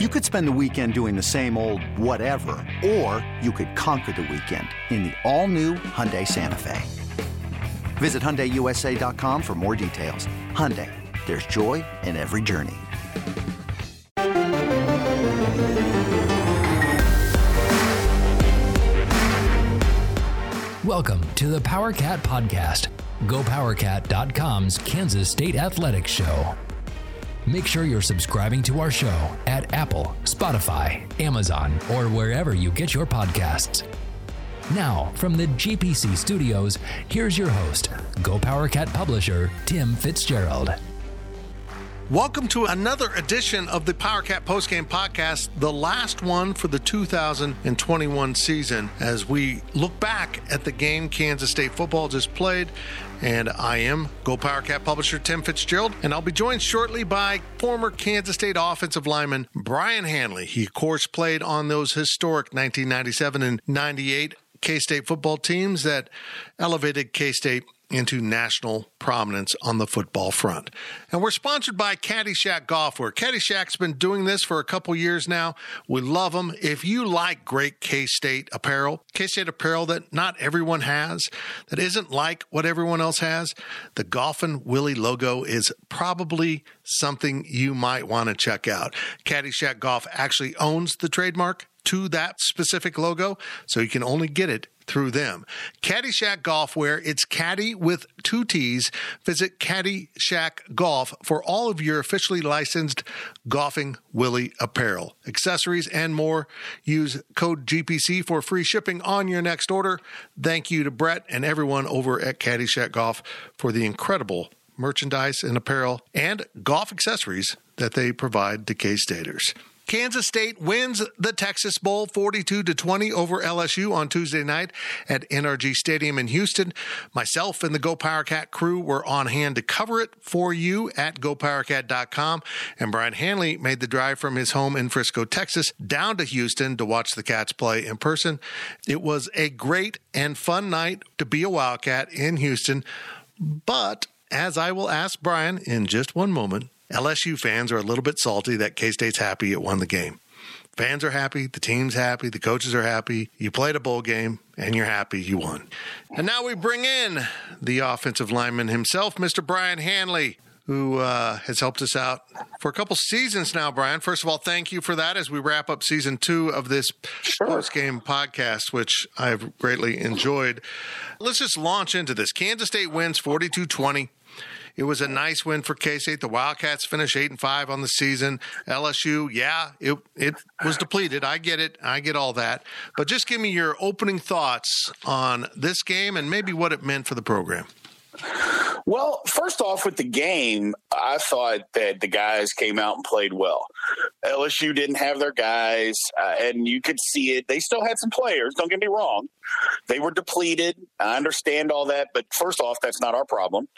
You could spend the weekend doing the same old whatever, or you could conquer the weekend in the all-new Hyundai Santa Fe. Visit HyundaiUSA.com for more details. Hyundai, there's joy in every journey. Welcome to the PowerCat Podcast, GoPowerCat.com's Kansas State Athletics Show. Make sure you're subscribing to our show at Apple, Spotify, Amazon, or wherever you get your podcasts. Now, from the GPC studios, here's your host, GoPowerCat publisher, Tim Fitzgerald. Welcome to another edition of the PowerCat Postgame Podcast, the last one for the 2021 season, as we look back at the game Kansas State football just played. And I am GoPowerCat publisher Tim Fitzgerald, and I'll be joined shortly by former Kansas State offensive lineman Brian Hanley. He, of course, played on those historic 1997 and 98 K-State football teams that elevated K-State into national prominence on the football front. And we're sponsored by Caddyshack Golf, where Caddyshack's been doing this for a couple years now. We love them. If you like great K-State apparel that not everyone has, that isn't like what everyone else has, the Golfin' Willie logo is probably something you might want to check out. Caddyshack Golf actually owns the trademark to that specific logo, so you can only get it through them. Caddyshack Golf, where it's caddy with two T's. Visit Caddyshack Golf for all of your officially licensed Golfin' Willie apparel, accessories, and more. Use code GPC for free shipping on your next order. Thank you to Brett and everyone over at Caddyshack Golf for the incredible merchandise and apparel and golf accessories that they provide to K-Staters. Kansas State wins the Texas Bowl 42-20 over LSU on Tuesday night at NRG Stadium in Houston. Myself and the GoPowerCat crew were on hand to cover it for you at GoPowerCat.com. And Brian Hanley made the drive from his home in Frisco, Texas, down to Houston to watch the Cats play in person. It was a great and fun night to be a Wildcat in Houston. But, as I will ask Brian in just one moment, LSU fans are a little bit salty that K-State's happy it won the game. Fans are happy, the team's happy, the coaches are happy. You played a bowl game, and you're happy you won. And now we bring in the offensive lineman himself, Mr. Brian Hanley, who has helped us out for a couple seasons now, Brian. First of all, thank you for that as we wrap up season 2 of this post-game podcast, which I've greatly enjoyed. Let's just launch into this. Kansas State wins 42-20. It was a nice win for K-State. The Wildcats finished 8-5 on the season. LSU, it was depleted. I get it. I get all that. But just give me your opening thoughts on this game and maybe what it meant for the program. Well, first off, with the game, I thought that the guys came out and played well. LSU didn't have their guys, and you could see it. They still had some players, don't get me wrong. They were depleted. I understand all that, but first off, that's not our problem.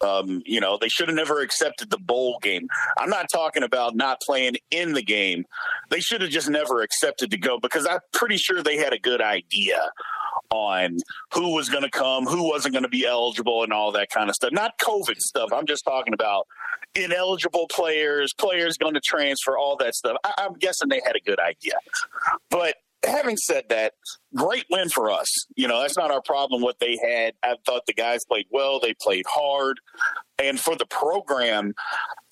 They should have never accepted the bowl game. I'm not talking about not playing in the game. They should have just never accepted to go, because I'm pretty sure they had a good idea on who was going to come, who wasn't going to be eligible, and all that kind of stuff. Not COVID stuff. I'm just talking about ineligible players, players going to transfer, all that stuff. I'm guessing they had a good idea. But having said that, great win for us. That's not our problem, what they had. I thought the guys played well. They played hard. And for the program,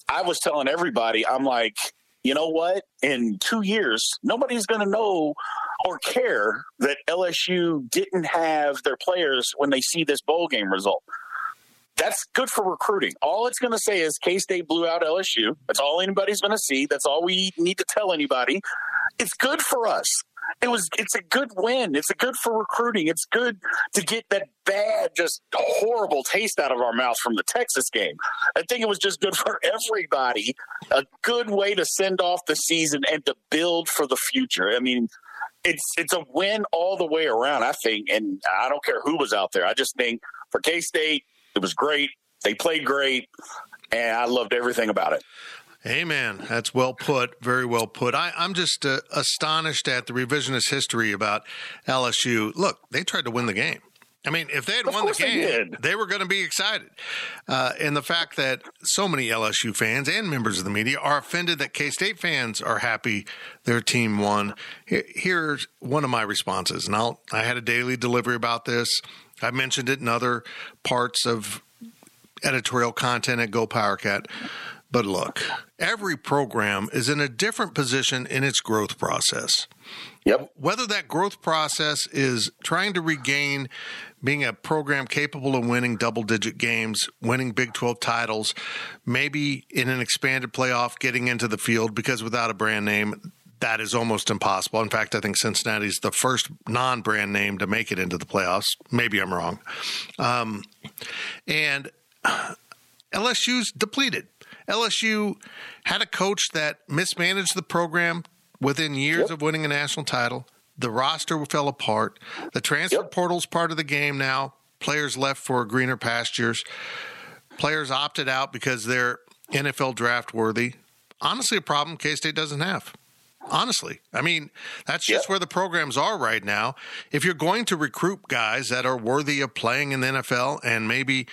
I was telling everybody, I'm like, you know what? In 2 years, nobody's going to know or care that LSU didn't have their players when they see this bowl game result. That's good for recruiting. All it's going to say is K-State blew out LSU. That's all anybody's going to see. That's all we need to tell anybody. It's good for us. It's a good win. It's good for recruiting. It's good to get that bad, just horrible taste out of our mouth from the Texas game. I think it was just good for everybody. A good way to send off the season and to build for the future. I mean, it's a win all the way around, I think. And I don't care who was out there. I just think for K-State, it was great. They played great. And I loved everything about it. Amen. That's well put. Very well put. I'm just astonished at the revisionist history about LSU. Look, they tried to win the game. I mean, if they had won the game, they were going to be excited. And the fact that so many LSU fans and members of the media are offended that K-State fans are happy their team won. Here's one of my responses. And I had a daily delivery about this. I mentioned it in other parts of editorial content at Go PowerCat. But look, every program is in a different position in its growth process. Yep. Whether that growth process is trying to regain being a program capable of winning double-digit games, winning Big 12 titles, maybe in an expanded playoff, getting into the field, because without a brand name, that is almost impossible. In fact, I think Cincinnati is the first non-brand name to make it into the playoffs. Maybe I'm wrong. And LSU's depleted. LSU had a coach that mismanaged the program within years of winning a national title. The roster fell apart. The transfer portal's part of the game now. Players left for greener pastures. Players opted out because they're NFL draft worthy. Honestly, a problem K-State doesn't have. Honestly. I mean, that's just where the programs are right now. If you're going to recruit guys that are worthy of playing in the NFL and maybe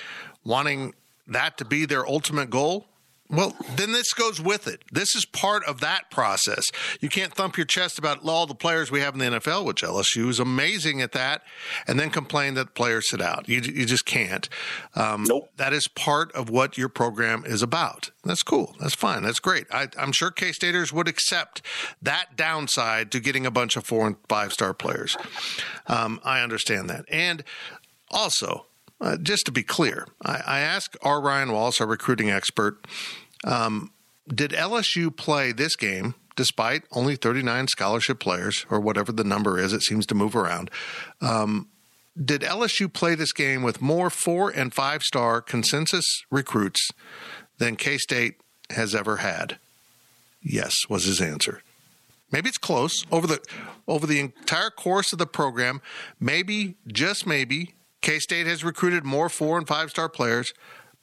wanting that to be their ultimate goal, well, then this goes with it. This is part of that process. You can't thump your chest about all the players we have in the NFL, which LSU is amazing at that, and then complain that the players sit out. You just can't. Nope. That is part of what your program is about. That's cool. That's fine. That's great. I'm sure K-Staters would accept that downside to getting a bunch of 4- and 5-star players. I understand that. And also, just to be clear, I asked our Ryan Wallace, our recruiting expert, did LSU play this game, despite only 39 scholarship players or whatever the number is, it seems to move around. Did LSU play this game with more 4- and 5-star consensus recruits than K-State has ever had? Yes, was his answer. Maybe it's close. Over the entire course of the program, maybe, just maybe, K-State has recruited more 4- and 5-star players,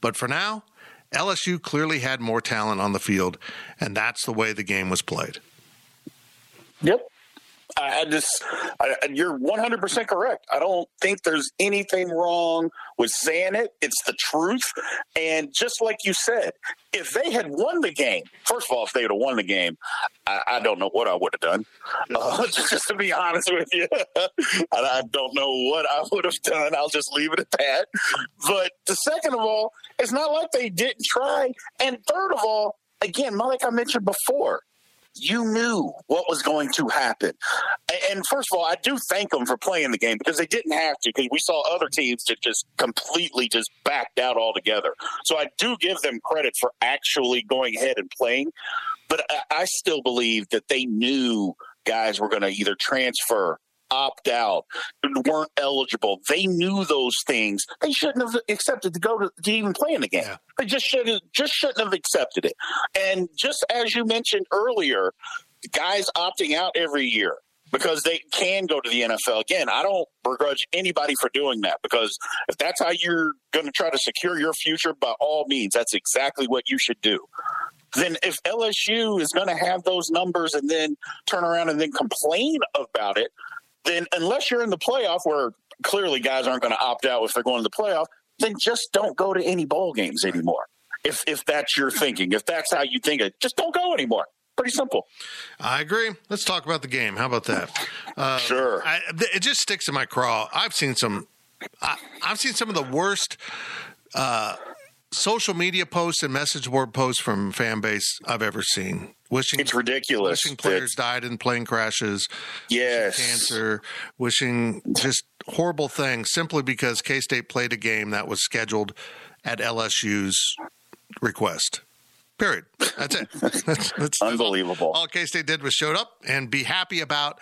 but for now, LSU clearly had more talent on the field, and that's the way the game was played. Yep. You're 100% correct. I don't think there's anything wrong with saying it. It's the truth. And just like you said, if they had won the game, first of all, if they would have won the game, I don't know what I would have done. Just to be honest with you, I don't know what I would have done. I'll just leave it at that. But the second of all, it's not like they didn't try. And third of all, again, like I mentioned before, you knew what was going to happen. And first of all, I do thank them for playing the game because they didn't have to, because we saw other teams that just completely just backed out altogether. So I do give them credit for actually going ahead and playing. But I still believe that they knew guys were going to either transfer, opt out, weren't eligible. They knew those things. They shouldn't have accepted to go to even play in the game. Yeah. They just shouldn't have accepted it. And just as you mentioned earlier, guys opting out every year because they can go to the NFL. Again, I don't begrudge anybody for doing that, because if that's how you're going to try to secure your future, by all means, that's exactly what you should do. Then if LSU is going to have those numbers and then turn around and then complain about it, then unless you're in the playoff, where clearly guys aren't going to opt out if they're going to the playoff, then just don't go to any bowl games anymore. If that's your thinking, if that's how you think it, just don't go anymore. Pretty simple. I agree. Let's talk about the game. How about that? Sure. It just sticks in my craw. I've seen some of the worst social media posts and message board posts from fan base I've ever seen. It's ridiculous. Wishing players died in plane crashes. Yes. Wishing cancer. Wishing just horrible things simply because K-State played a game that was scheduled at LSU's request. Period. That's it. That's unbelievable. All K-State did was showed up and be happy about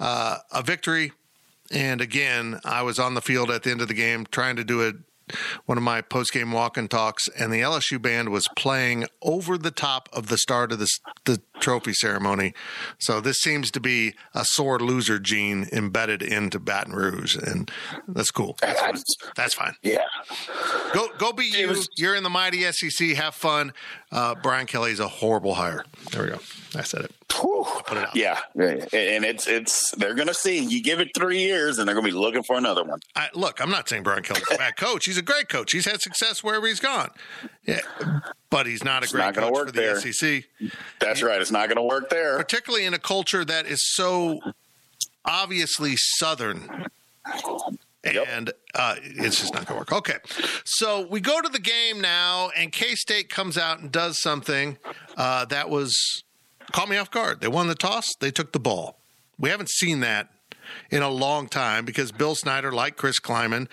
a victory. And again, I was on the field at the end of the game trying to do one of my post-game walk-and talks, and the LSU band was playing over the top of the start of the trophy ceremony. So this seems to be a sore loser gene embedded into Baton Rouge, and that's cool. That's fine. Yeah. Go be you. You're in the mighty SEC. Have fun. Brian Kelly's a horrible hire. There we go. I said it. Yeah. And it's they're going to see. You give it 3 years, and they're going to be looking for another one. Look, I'm not saying Brian Kelly's a bad coach. He's a great coach. He's had success wherever he's gone. Yeah, but he's not a great coach for the SEC. That's right. It's not going to work there. Particularly in a culture that is so obviously Southern. And it's just not going to work. Okay. So we go to the game now, and K-State comes out and does something that was caught me off guard. They won the toss. They took the ball. We haven't seen that in a long time because Bill Snyder, like Chris Klieman,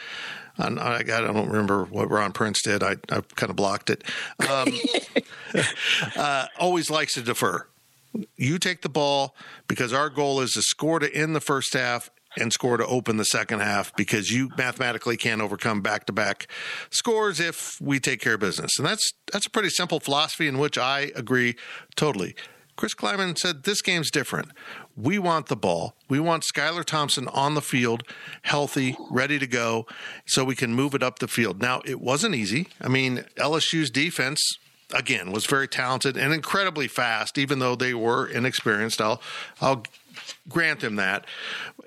I don't remember what Ron Prince did. I kind of blocked it. Always likes to defer. You take the ball because our goal is to score to end the first half and score to open the second half because you mathematically can't overcome back-to-back scores if we take care of business. And that's a pretty simple philosophy in which I agree totally. Chris Klieman said this game's different. We want the ball. We want Skylar Thompson on the field, healthy, ready to go, so we can move it up the field. Now, it wasn't easy. I mean, LSU's defense, again, was very talented and incredibly fast, even though they were inexperienced. I'll grant him that.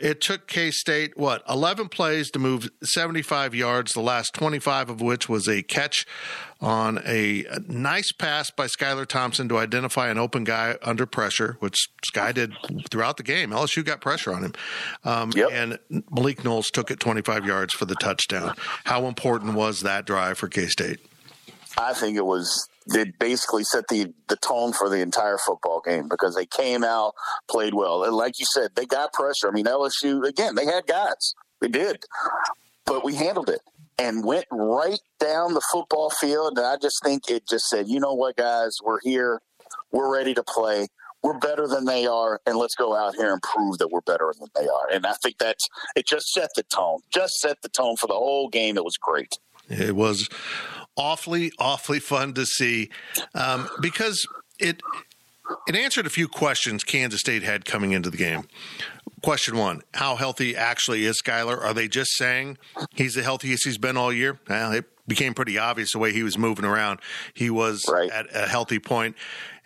It took K-State, 11 plays to move 75 yards, the last 25 of which was a catch on a nice pass by Skylar Thompson to identify an open guy under pressure, which Sky did throughout the game. LSU got pressure on him. And Malik Knowles took it 25 yards for the touchdown. How important was that drive for K-State? I think it was. It basically set the tone for the entire football game because they came out, played well. And like you said, they got pressure. I mean, LSU, again, they had guys. They did. But we handled it and went right down the football field. And I just think it just said, you know what, guys, we're here. We're ready to play. We're better than they are, and let's go out here and prove that we're better than they are. And I think that's – it just set the tone. Just set the tone for the whole game. It was great. It was – Awfully fun to see because it answered a few questions Kansas State had coming into the game. Question one, how healthy actually is Skylar? Are they just saying he's the healthiest he's been all year? Well, it became pretty obvious the way he was moving around. He was at a healthy point.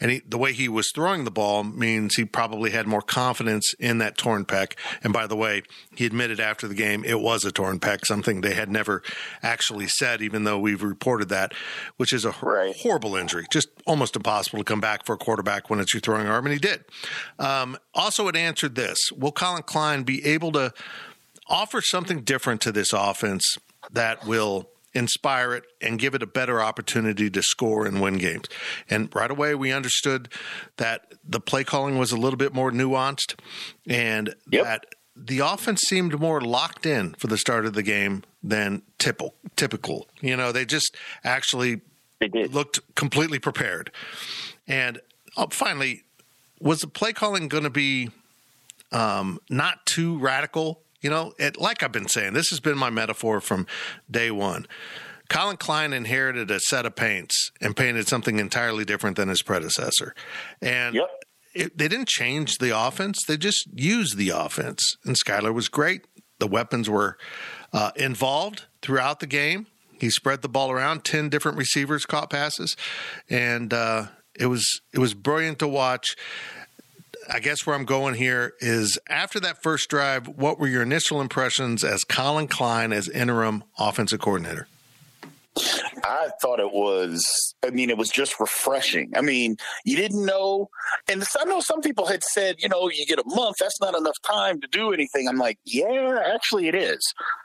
And the way he was throwing the ball means he probably had more confidence in that torn pec. And by the way, he admitted after the game it was a torn pec, something they had never actually said, even though we've reported that, which is a horrible injury. Just almost impossible to come back for a quarterback when it's your throwing arm, and he did. Also, it answered this. Will Colin Klein be able to offer something different to this offense that will inspire it and give it a better opportunity to score and win games? And right away, we understood that the play calling was a little bit more nuanced and that the offense seemed more locked in for the start of the game than typical. You know, they just actually looked completely prepared. And finally, was the play calling going to be not too radical? You know, like I've been saying, this has been my metaphor from day one. Colin Klein inherited a set of paints and painted something entirely different than his predecessor. And they didn't change the offense. They just used the offense. And Skylar was great. The weapons were involved throughout the game. He spread the ball around. 10 different receivers caught passes. And it was brilliant to watch. I guess where I'm going here is after that first drive, what were your initial impressions as Colin Klein as interim offensive coordinator? I thought it was just refreshing. I mean, you didn't know. And I know some people had said, you know, you get a month, that's not enough time to do anything. I'm like, yeah, actually it is.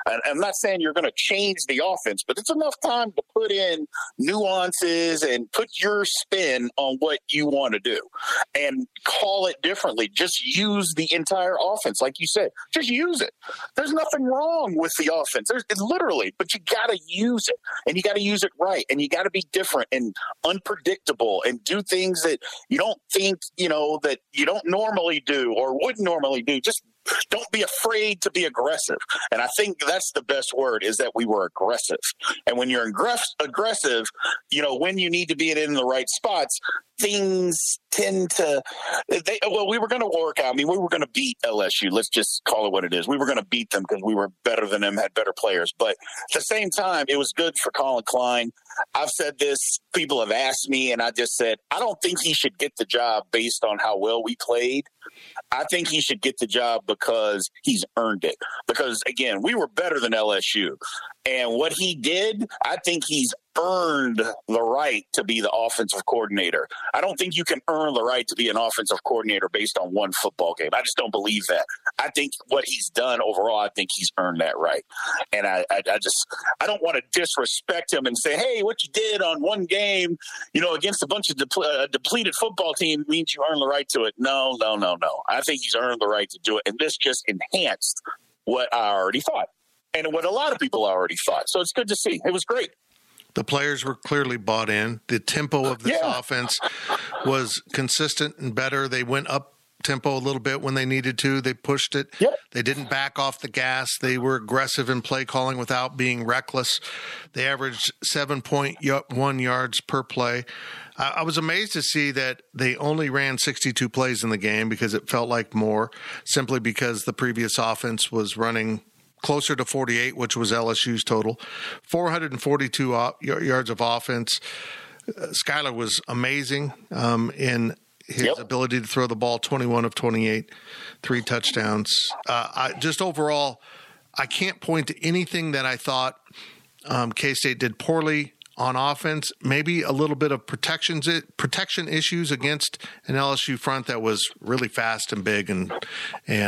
I'm not saying you're going to change the offense, but it's enough time to put in nuances and put your spin on what you want to do and call it differently. Just use the entire offense. Like you said, just use it. There's nothing wrong with the offense. It's literally, but you got to use it. And you got to use it right, and you got to be different and unpredictable and do things that you don't normally do or wouldn't normally do. Just Don't be afraid to be aggressive. And I think that's the best word, is that we were aggressive. And when you're aggressive, you know, when you need to be in the right spots, things tend to we were going to work out. I mean, we were going to beat LSU. Let's just call it what it is. We were going to beat them because we were better than them, had better players. But at the same time, it was good for Colin Klein. I've said this. People have asked me, and I just said, I don't think he should get the job based on how well we played. I think he should get the job because he's earned it. Because, again, we were better than LSU. And what he did, I think he's earned the right to be the offensive coordinator. I don't think you can earn the right to be an offensive coordinator based on one football game. I just don't believe that. I think what he's done overall, I think he's earned that right. And I don't want to disrespect him and say, hey, what you did on one game, you know, against a bunch of depleted football team means you earned the right to it. No. I think he's earned the right to do it. And this just enhanced what I already thought and what a lot of people already thought. So it's good to see. It was great. The players were clearly bought in. The tempo of this offense was consistent and better. They went up tempo a little bit when they needed to. They pushed it. Yep. They didn't back off the gas. They were aggressive in play calling without being reckless. They averaged 7.1 yards per play. I was amazed to see that they only ran 62 plays in the game because it felt like more, simply because the previous offense was running closer to 48, which was LSU's total. 442 yards of offense. Skylar was amazing in his ability to throw the ball, 21 of 28, 3 touchdowns. Just overall, I can't point to anything that I thought K-State did poorly on offense. Maybe a little bit of protection issues against an LSU front that was really fast and big, and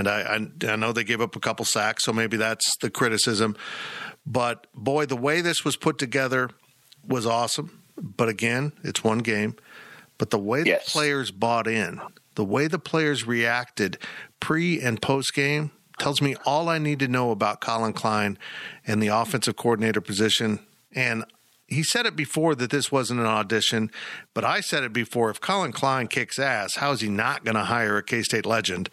I know they gave up a couple sacks, so maybe that's the criticism. But, boy, the way this was put together was awesome. But, again, it's one game. But the way the players bought in, the way the players reacted pre- and post-game tells me all I need to know about Colin Klein and the offensive coordinator position. And he said it before that this wasn't an audition, but I said it before. If Colin Klein kicks ass, how is he not going to hire a K-State legend?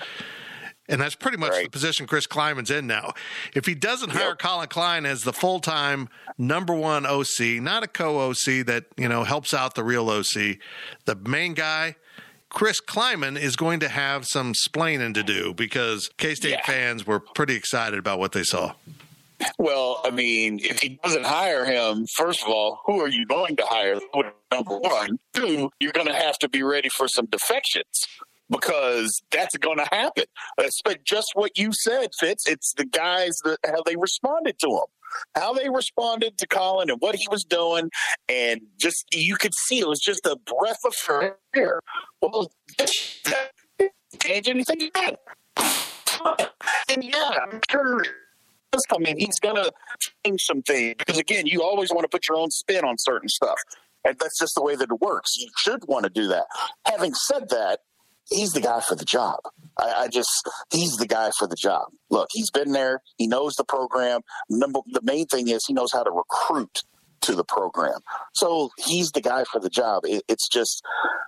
And that's pretty much the position Chris Klieman's in now. If he doesn't hire Colin Klein as the full-time number one OC, not a co-OC that, you know, helps out the real OC, the main guy, Chris Klieman is going to have some splaining to do, because K-State fans were pretty excited about what they saw. Well, I mean, if he doesn't hire him, first of all, who are you going to hire? Number one. Two, you're going to have to be ready for some defections, because that's going to happen. But just what you said, Fitz, it's the guys, how they responded to him. How they responded to Colin and what he was doing, and just you could see it was just a breath of fresh air. Well, change anything you can. And I'm sure he's going to change some things, because, again, you always want to put your own spin on certain stuff. And that's just the way that it works. You should want to do that. Having said that, he's the guy for the job. He's the guy for the job. Look, he's been there. He knows the program. The main thing is he knows how to recruit to the program. So he's the guy for the job. It's just,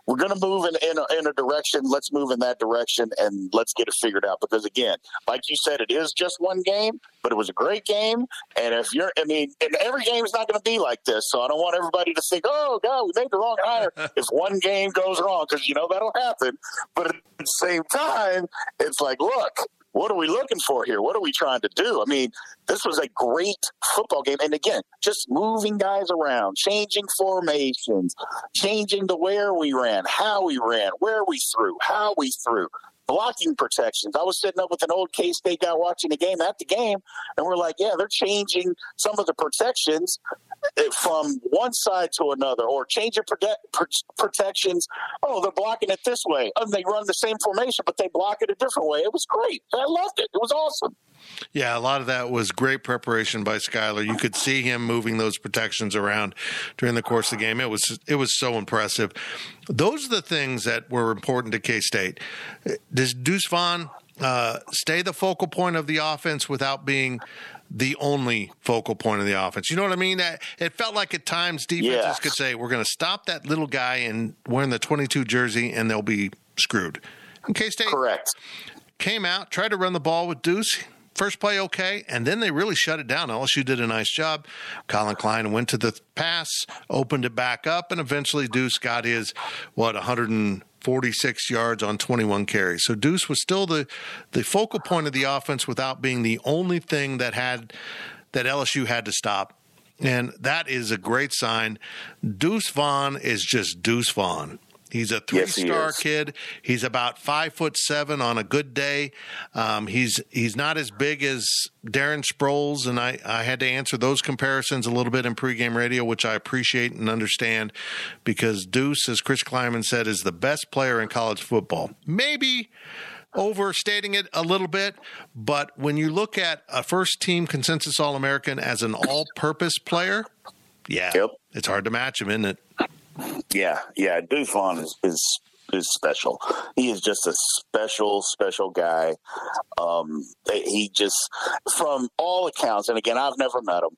we're going to move in a direction. Let's move in that direction, and let's get it figured out. Because, again, like you said, it is just one game, but it was a great game. And and every game is not going to be like this. So I don't want everybody to think, oh, God, we made the wrong hire if one game goes wrong, because, you know, that'll happen. But at the same time, it's like, look, what are we looking for here? What are we trying to do? I mean, this was a great football game. And, again, just moving guys around, changing formations, changing to where we ran, how we ran, where we threw, how we threw, blocking protections. I was sitting up with an old K-State guy watching the game at the game, and we're like, yeah, they're changing some of the protections from one side to another, or changing protections. Oh, they're blocking it this way. And they run the same formation, but they block it a different way. It was great. I loved it. It was awesome. Yeah, a lot of that was great preparation by Skylar. You could see him moving those protections around during the course of the game. It was so impressive. Those are the things that were important to K-State. Does Deuce Vaughn stay the focal point of the offense without being the only focal point of the offense? You know what I mean? It felt like at times defenses could say, we're going to stop that little guy and wearing the 22 jersey, and they'll be screwed. In K-State, correct. came out, tried to run the ball with Deuce. First play okay, and then they really shut it down. LSU did a nice job. Colin Klein went to the pass, opened it back up, and eventually Deuce got his, 146 yards on 21 carries. So Deuce was still the focal point of the offense without being the only thing that LSU had to stop. And that is a great sign. Deuce Vaughn is just Deuce Vaughn. He's a three-star kid. He's about 5'7" on a good day. He's not as big as Darren Sproles, and I had to answer those comparisons a little bit in pregame radio, which I appreciate and understand, because Deuce, as Chris Klieman said, is the best player in college football. Maybe overstating it a little bit, but when you look at a first-team consensus All-American as an all-purpose player, it's hard to match him, isn't it? Yeah. Deuce Vaughn is special. He is just a special guy. He just, from all accounts, and again, I've never met him,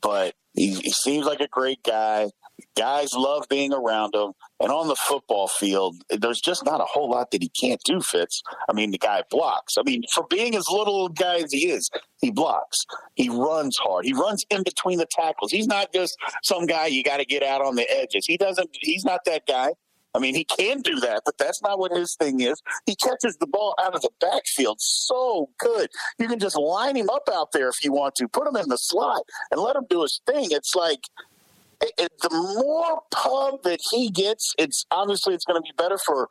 but he seems like a great guy. Guys love being around him. And on the football field, there's just not a whole lot that he can't do, Fitz. I mean, the guy blocks. I mean, for being as little a guy as he is, he blocks. He runs hard. He runs in between the tackles. He's not just some guy you got to get out on the edges. He's not that guy. I mean, he can do that, but that's not what his thing is. He catches the ball out of the backfield so good. You can just line him up out there if you want to. Put him in the slot and let him do his thing. It's like, the more pub that he gets, it's going to be better for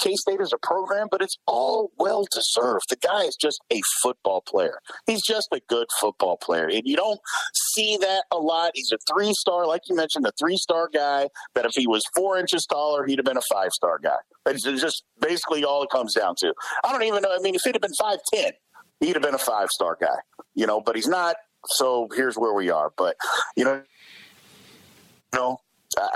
K-State as a program, but it's all well deserved. The guy is just a football player. He's just a good football player, and you don't see that a lot. He's a three-star, like you mentioned, a three-star guy that if he was 4 inches taller, he'd have been a five-star guy. It's just basically all it comes down to. I don't even know. I mean, if he'd have been 5'10", he'd have been a five-star guy, but he's not, so here's where we are. But,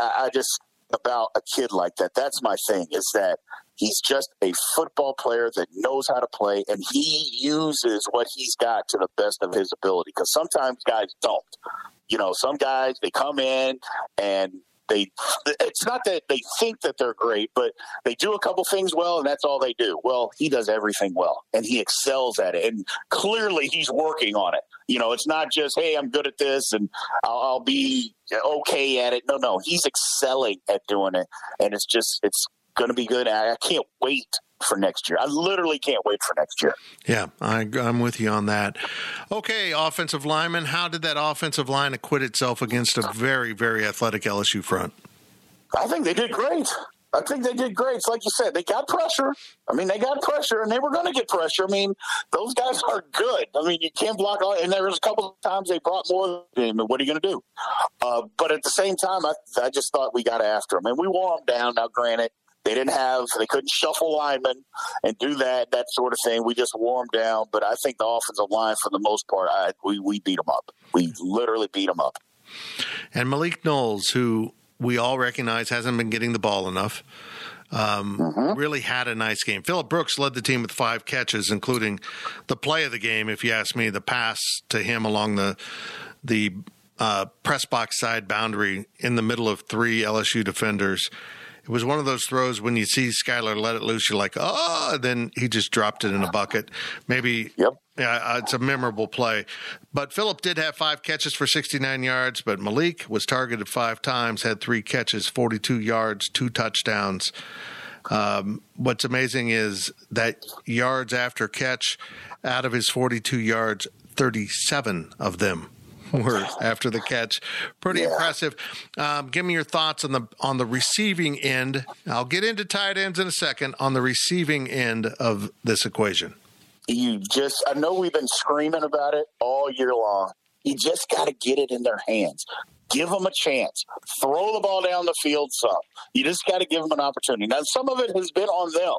I just about a kid like that. That's my thing, is that he's just a football player that knows how to play, and he uses what he's got to the best of his ability, because sometimes guys don't. Some guys, they come in and it's not that they think that they're great, but they do a couple things well, and that's all they do. Well, he does everything well, and he excels at it, and clearly he's working on it. It's not just, hey, I'm good at this and I'll be okay at it. No, he's excelling at doing it, and it's going to be good. I can't wait for next year. I literally can't wait for next year. Yeah, I'm with you on that. Okay, offensive lineman, how did that offensive line acquit itself against a very, very athletic LSU front? I think they did great. It's like you said, they got pressure. And they were going to get pressure. Those guys are good. You can't block all. And there was a couple of times they brought more. What are you going to do? But at the same time, I just thought we got after them. And we wore them down. Now, granted, they couldn't shuffle linemen and do that sort of thing. We just wore them down. But I think the offensive line, for the most part, we beat them up. We literally beat them up. And Malik Knowles, who we all recognize hasn't been getting the ball enough, really had a nice game. Phillip Brooks led the team with 5 catches, including the play of the game, if you ask me, the pass to him along the press box side boundary in the middle of 3 LSU defenders. It was one of those throws when you see Skylar let it loose, you're like, oh, then he just dropped it in a bucket. Maybe it's a memorable play. But Phillip did have 5 catches for 69 yards, but Malik was targeted 5 times, had 3 catches, 42 yards, 2 touchdowns. What's amazing is that yards after catch, out of his 42 yards, 37 of them were after the catch. Pretty impressive. Give me your thoughts on the receiving end. I'll get into tight ends in a second. On the receiving end of this equation, I know we've been screaming about it all year long. You just got to get it in their hands. Give them a chance. Throw the ball down the field some. You just got to give them an opportunity. Now, some of it has been on them.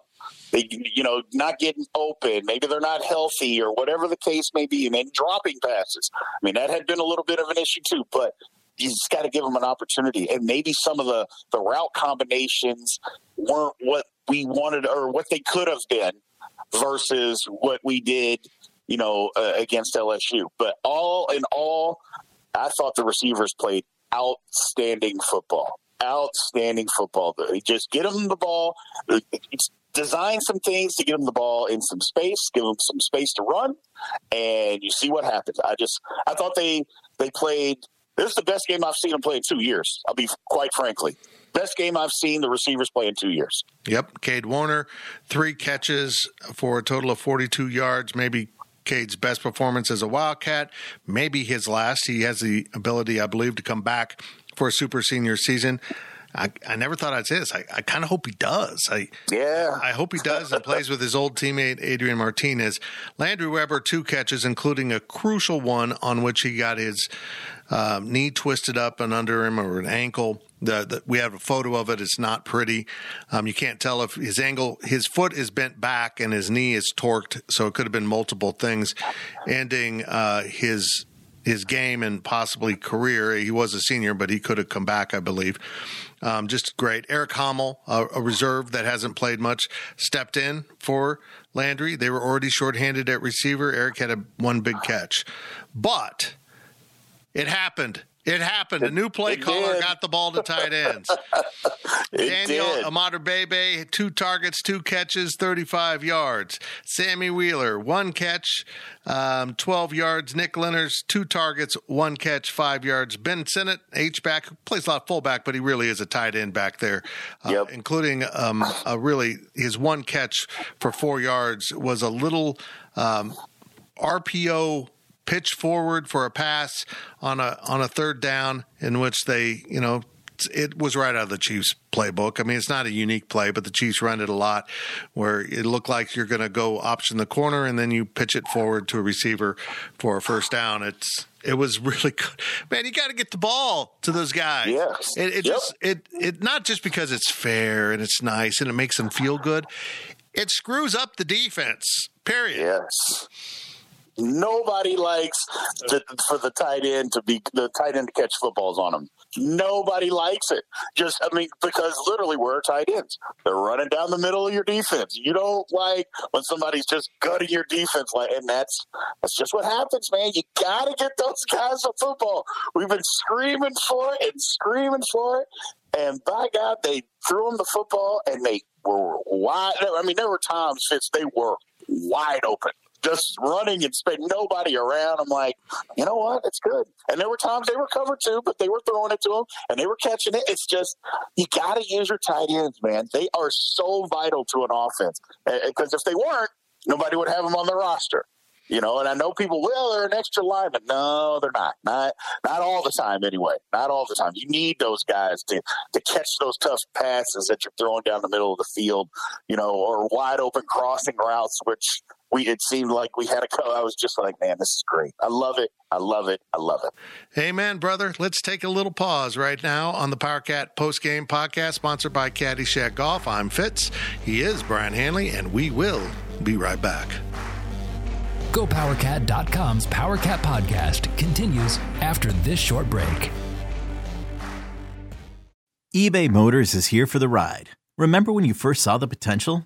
They, not getting open. Maybe they're not healthy or whatever the case may be. And dropping passes. That had been a little bit of an issue too. But you just got to give them an opportunity. And maybe some of the route combinations weren't what we wanted or what they could have been versus what we did, against LSU. But all in all, I thought the receivers played outstanding football. Just get them the ball. design some things to get him the ball in some space, give him some space to run, and you see what happens. I thought they played – this is the best game I've seen them play in 2 years, I'll be quite frankly. Best game I've seen the receivers play in 2 years. Yep, Cade Warner, 3 catches for a total of 42 yards, maybe – Cade's best performance as a Wildcat, maybe his last. He has the ability, I believe, to come back for a super senior season. I never thought I'd say this. I kind of hope he does. I hope he does and plays with his old teammate, Adrian Martinez. Landry Weber, 2 catches, including a crucial one on which he got his knee twisted up and under him or an ankle. We have a photo of it. It's not pretty. You can't tell if his foot is bent back and his knee is torqued, so it could have been multiple things, ending his game and possibly career. He was a senior, but he could have come back, I believe. Just great. Eric Hommel, a reserve that hasn't played much, stepped in for Landry. They were already shorthanded at receiver. Eric had one big catch. But it happened. It happened. A new play caller got the ball to tight ends. Daniel Amadebebe, 2 targets, 2 catches, 35 yards. Sammy Wheeler, 1 catch, 12 yards. Nick Lenners, 2 targets, 1 catch, 5 yards. Ben Sennett, H-back, plays a lot of fullback, but he really is a tight end back there, including his 1 catch for 4 yards was a little RPO pitch forward for a pass on a 3rd down in which they, it was right out of the Chiefs playbook. I mean, it's not a unique play, but the Chiefs run it a lot where it looked like you're going to go option the corner and then you pitch it forward to a receiver for a 1st down. It was really good. Man, you got to get the ball to those guys. Yes. It not just because it's fair and it's nice and it makes them feel good. It screws up the defense, period. Yes. Nobody likes the tight end to catch footballs on them. Nobody likes it. Because literally we're tight ends. They're running down the middle of your defense. You don't like when somebody's just gutting your defense, and that's just what happens, man. You got to get those guys a football. We've been screaming for it and screaming for it. And by God, they threw them the football, and they were wide. I mean, there were times since they were wide open. Just running and spinning, nobody around. I'm like, you know what? It's good. And there were times they were covered too, but they were throwing it to them and they were catching it. It's just, you got to use your tight ends, man. They are so vital to an offense because if they weren't, nobody would have them on the roster. And I know people, they're an extra lineman. No, they're not. Not all the time anyway. Not all the time. You need those guys to catch those tough passes that you're throwing down the middle of the field, or wide open crossing routes, which it seemed like we had I was just like, man, this is great. I love it. I love it. I love it. Amen, brother. Let's take a little pause right now on the PowerCat Postgame Podcast, sponsored by Caddyshack Golf. I'm Fitz. He is Brian Hanley, and we will be right back. GoPowerCat.com's PowerCat Podcast continues after this short break. eBay Motors is here for the ride. Remember when you first saw the potential?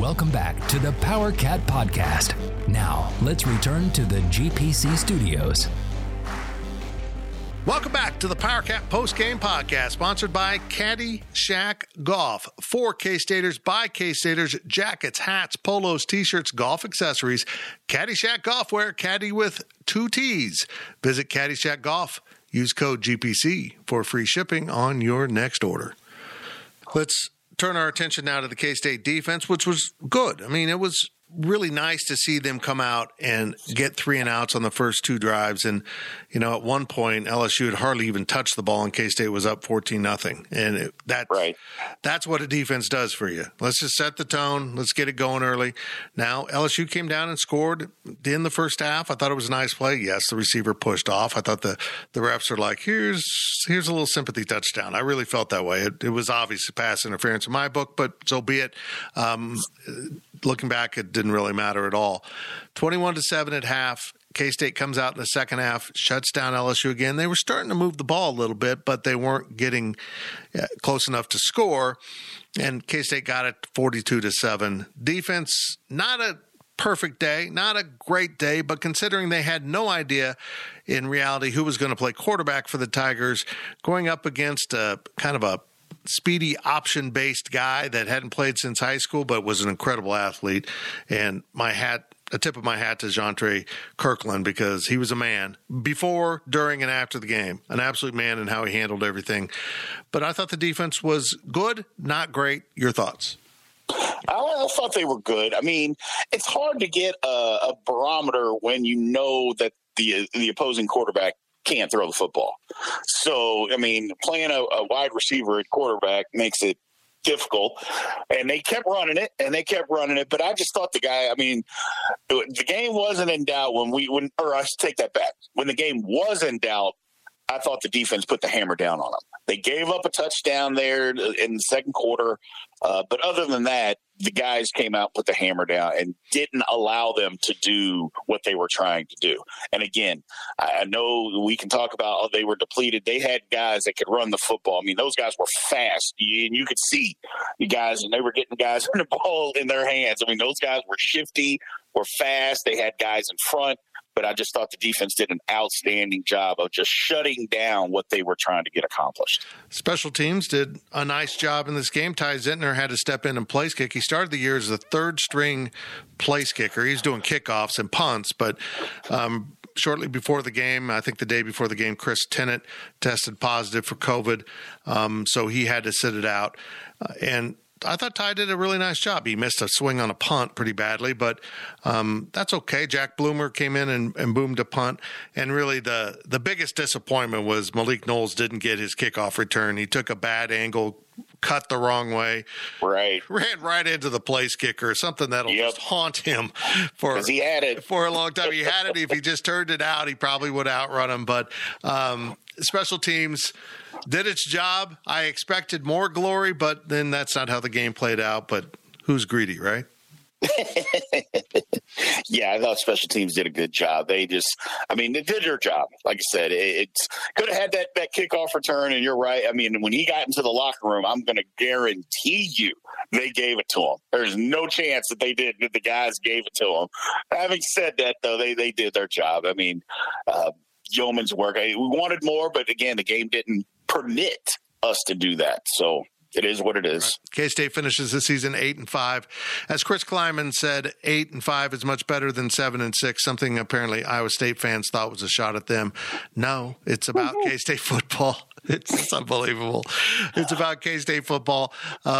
Welcome back to the PowerCat Podcast. Now, let's return to the GPC studios. Welcome back to the PowerCat Postgame Podcast, sponsored by Caddyshack Golf. For K-Staters, by K-Staters, jackets, hats, polos, t-shirts, golf accessories, Caddyshack Golf wear, caddy with two T's. Visit Caddyshack Golf. Use code GPC for free shipping on your next order. Let's turn our attention now to the K-State defense, which was good. I mean, it was really nice to see them come out and get 3-and-outs on the first two drives. And, you know, at one point, LSU had hardly even touched the ball, and K-State was up 14-0. And that's what a defense does for you. Let's just set the tone. Let's get it going early. Now, LSU came down and scored in the first half. I thought it was a nice play. Yes, the receiver pushed off. I thought the refs are like, here's a little sympathy touchdown. I really felt that way. It was obvious pass interference in my book, but so be it. Looking back, it didn't really matter at all. 21-7 at half. K-State comes out in the second half, shuts down LSU again. They were starting to move the ball a little bit, but they weren't getting close enough to score. And K-State got it 42-7. Defense, not a perfect day, not a great day, but considering they had no idea in reality who was going to play quarterback for the Tigers, going up against a kind of a speedy option-based guy that hadn't played since high school but was an incredible athlete. And a tip of my hat to Jontre Kirkland, because he was a man before, during, and after the game. An absolute man in how he handled everything. But I thought the defense was good, not great. Your thoughts? I thought they were good. I mean, it's hard to get a barometer when you know that the opposing quarterback can't throw the football. So, I mean, playing a wide receiver at quarterback makes it difficult. And they kept running it, But I just thought the game wasn't in doubt When the game was in doubt, I thought the defense put the hammer down on them. They gave up a touchdown there in the second quarter. But other than that, the guys came out, put the hammer down, and didn't allow them to do what they were trying to do. And again, I know we can talk about they were depleted. They had guys that could run the football. I mean, those guys were fast, and you could see the guys, and they were getting guys on the ball in their hands. I mean, those guys were shifty, were fast. They had guys in front. But I just thought the defense did an outstanding job of just shutting down what they were trying to get accomplished. Special teams did a nice job in this game. Ty Zentner had to step in and place kick. He started the year as the third-string place kicker. He's doing kickoffs and punts, but shortly before the game, I think the day before the game, Chris Tennant tested positive for COVID, so he had to sit it out. And I thought Ty did a really nice job. He missed a swing on a punt pretty badly, but that's okay. Jack Bloomer came in and boomed a punt. And really the biggest disappointment was Malik Knowles didn't get his kickoff return. He took a bad angle, cut the wrong way, ran right into the place kicker, something that'll just haunt him for a long time. He had it. If he just turned it out, he probably would outrun him. But special teams did its job. I expected more glory, but then that's not how the game played out. But who's greedy, right? Yeah, I thought special teams did a good job. They did their job. Like I said, it's could have had that kickoff return, and you're right. I mean, when he got into the locker room, I'm going to guarantee you they gave it to him. There's no chance that they did, that the guys gave it to him. Having said that, though, they did their job. I mean, yeoman's work. We wanted more, but again, the game didn't permit us to do that. So it is what it is. K-State finishes this season 8-5. As Chris Klieman said, 8-5 is much better than 7-6, something apparently Iowa State fans thought was a shot at them. No, it's about K-State football. It's unbelievable. It's about K-State football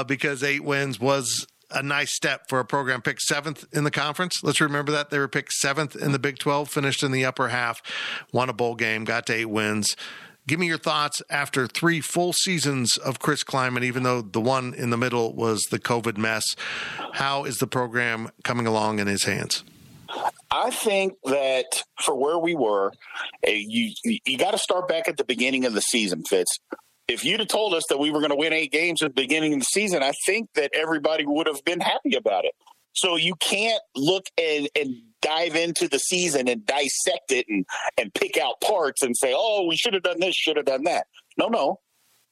because 8 wins was a nice step for a program picked 7th in the conference. Let's remember that. They were picked 7th in the Big 12, finished in the upper half, won a bowl game, got to 8 wins. Give me your thoughts after 3 full seasons of Chris Klieman, even though the one in the middle was the COVID mess. How is the program coming along in his hands? I think that for where we were, you got to start back at the beginning of the season, Fitz. If you'd have told us that we were going to win 8 games at the beginning of the season, I think that everybody would have been happy about it. So you can't look and dive into the season and dissect it and pick out parts and say, oh, we should have done this, should have done that. No.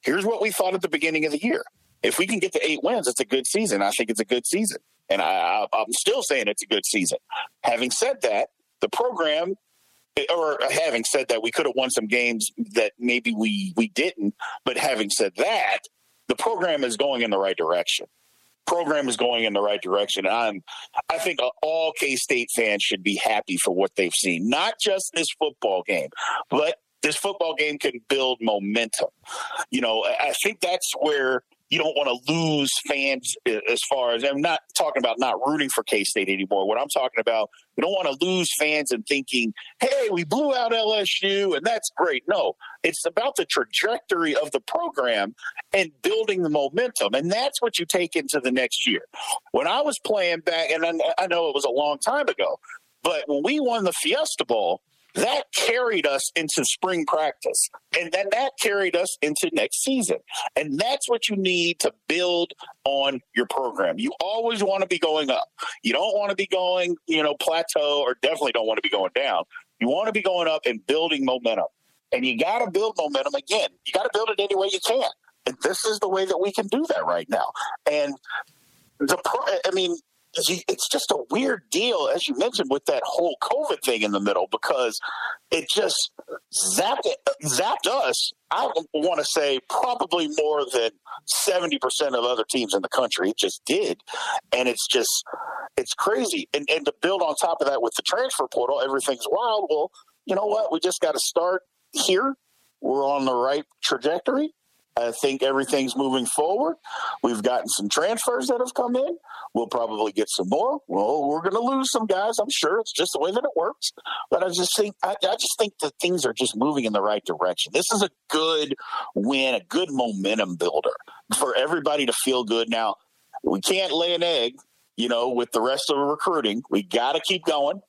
Here's what we thought at the beginning of the year. If we can get to 8 wins, it's a good season. I think it's a good season. And I'm still saying it's a good season. Having said that, the program, or having said that, we could have won some games that maybe we didn't. But having said that, the program is going in the right direction. And I think all K-State fans should be happy for what they've seen. Not just this football game, but this football game can build momentum. You know, I think that's where you don't want to lose fans as far as – I'm not talking about not rooting for K-State anymore. What I'm talking about, you don't want to lose fans and thinking, hey, we blew out LSU, and that's great. No, it's about the trajectory of the program and building the momentum, and that's what you take into the next year. When I was playing back – and I know it was a long time ago, but when we won the Fiesta Bowl, that carried us into spring practice, and then that carried us into next season. And that's what you need to build on your program. You always want to be going up. You don't want to be going, plateau, or definitely don't want to be going down. You want to be going up and building momentum. And you got to build momentum again. You got to build it any way you can. And this is the way that we can do that right now. And it's just a weird deal, as you mentioned, with that whole COVID thing in the middle, because it just zapped us, I want to say, probably more than 70% of other teams in the country. It just did. And it's crazy. And to build on top of that with the transfer portal, everything's wild. Well, you know what? We just got to start here. We're on the right trajectory. I think everything's moving forward. We've gotten some transfers that have come in. We'll probably get some more. Well, we're going to lose some guys, I'm sure. It's just the way that it works. But I just think that things are just moving in the right direction. This is a good win, a good momentum builder for everybody to feel good. Now, we can't lay an egg, with the rest of the recruiting. We got to keep going.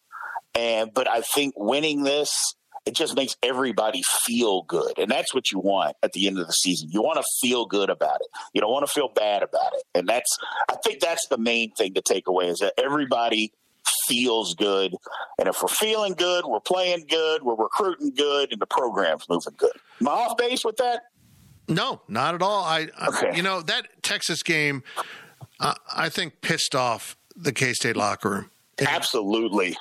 But I think winning this, it just makes everybody feel good. And that's what you want at the end of the season. You want to feel good about it. You don't want to feel bad about it. And I think that's the main thing to take away, is that everybody feels good. And if we're feeling good, we're playing good, we're recruiting good, and the program's moving good. Am I off base with that? No, not at all. Okay. That Texas game, I think, pissed off the K-State locker room. Absolutely.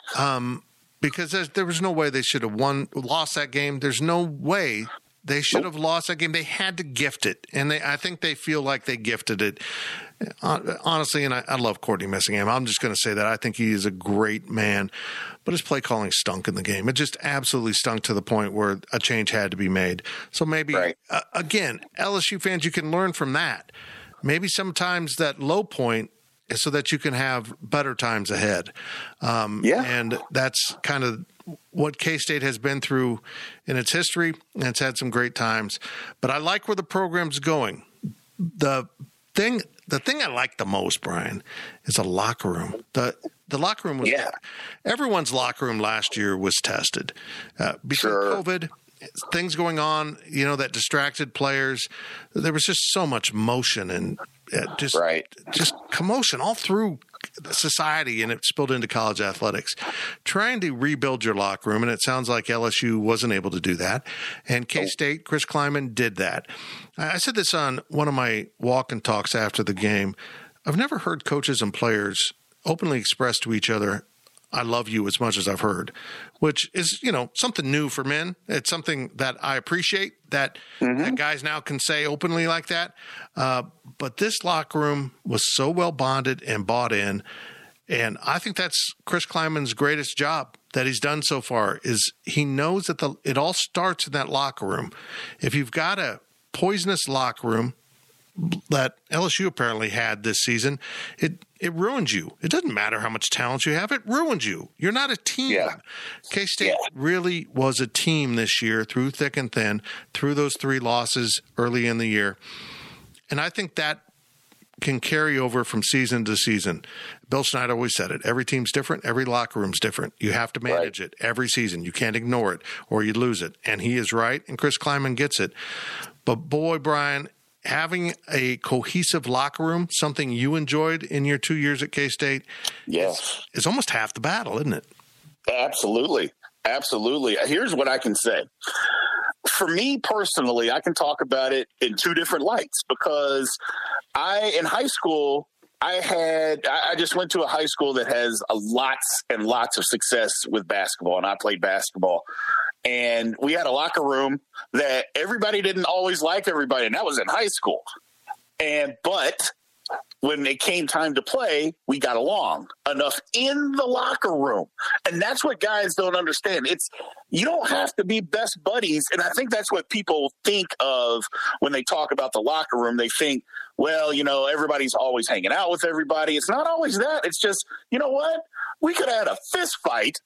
Because there was no way they should have lost that game. There's no way they should have lost that game. They had to gift it, and I think they feel like they gifted it. Honestly, and I love Courtney Messingham. I'm just going to say that. I think he is a great man, but his play calling stunk in the game. It just absolutely stunk to the point where a change had to be made. So maybe, again, LSU fans, you can learn from that. Maybe sometimes that low point, so that you can have better times ahead. And that's kind of what K-State has been through in its history, and it's had some great times. But I like where the program's going. The thing I like the most, Brian, is the locker room. The locker room was everyone's locker room last year was tested. Because of COVID, things going on, that distracted players. There was just so much motion and just commotion all through society, and it spilled into college athletics. Trying to rebuild your locker room, and it sounds like LSU wasn't able to do that. And K-State, Chris Klieman, did that. I said this on one of my walk and talks after the game. I've never heard coaches and players openly express to each other, I love you, as much as I've heard, which is, something new for men. It's something that I appreciate that guys now can say openly like that. But this locker room was so well bonded and bought in. And I think that's Chris Klieman's greatest job that he's done so far, is he knows that it all starts in that locker room. If you've got a poisonous locker room that LSU apparently had this season, it ruins you. It doesn't matter how much talent you have. It ruins you. You're not a team. Yeah. K-State really was a team this year, through thick and thin, through those 3 losses early in the year. And I think that can carry over from season to season. Bill Snyder always said it. Every team's different. Every locker room's different. You have to manage it every season. You can't ignore it or you lose it. And he is right, and Chris Klieman gets it. But boy, Brian, having a cohesive locker room, something you enjoyed in your 2 years at K-State, is almost half the battle, isn't it? Absolutely. Absolutely. Here's what I can say. For me personally, I can talk about it in 2 different lights, because in high school, I just went to a high school that has a lots and lots of success with basketball, and I played basketball. And we had a locker room that everybody didn't always like everybody, and that was in high school. But when it came time to play, we got along enough in the locker room. And that's what guys don't understand. You don't have to be best buddies. And I think that's what people think of when they talk about the locker room. They think, well, you know, everybody's always hanging out with everybody. It's not always that. It's just, you know what? We could have had a fist fight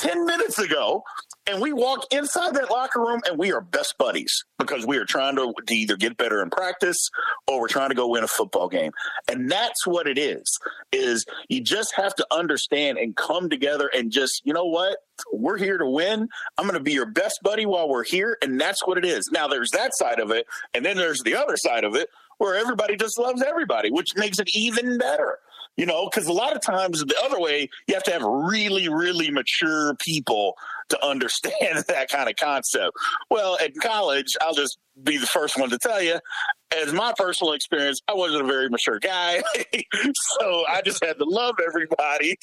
10 minutes ago, and we walk inside that locker room and we are best buddies because we are trying to either get better in practice or we're trying to go win a football game. And that's what it is you just have to understand and come together and just, you know what, we're here to win. I'm going to be your best buddy while we're here. And that's what it is. Now there's that side of it. And then there's the other side of it where everybody just loves everybody, which makes it even better. You know, because a lot of times the other way, you have to have really, really mature people to understand that kind of concept. Well, at college, I'll just be the first one to tell you, as my personal experience, I wasn't a very mature guy. So I just had to love everybody,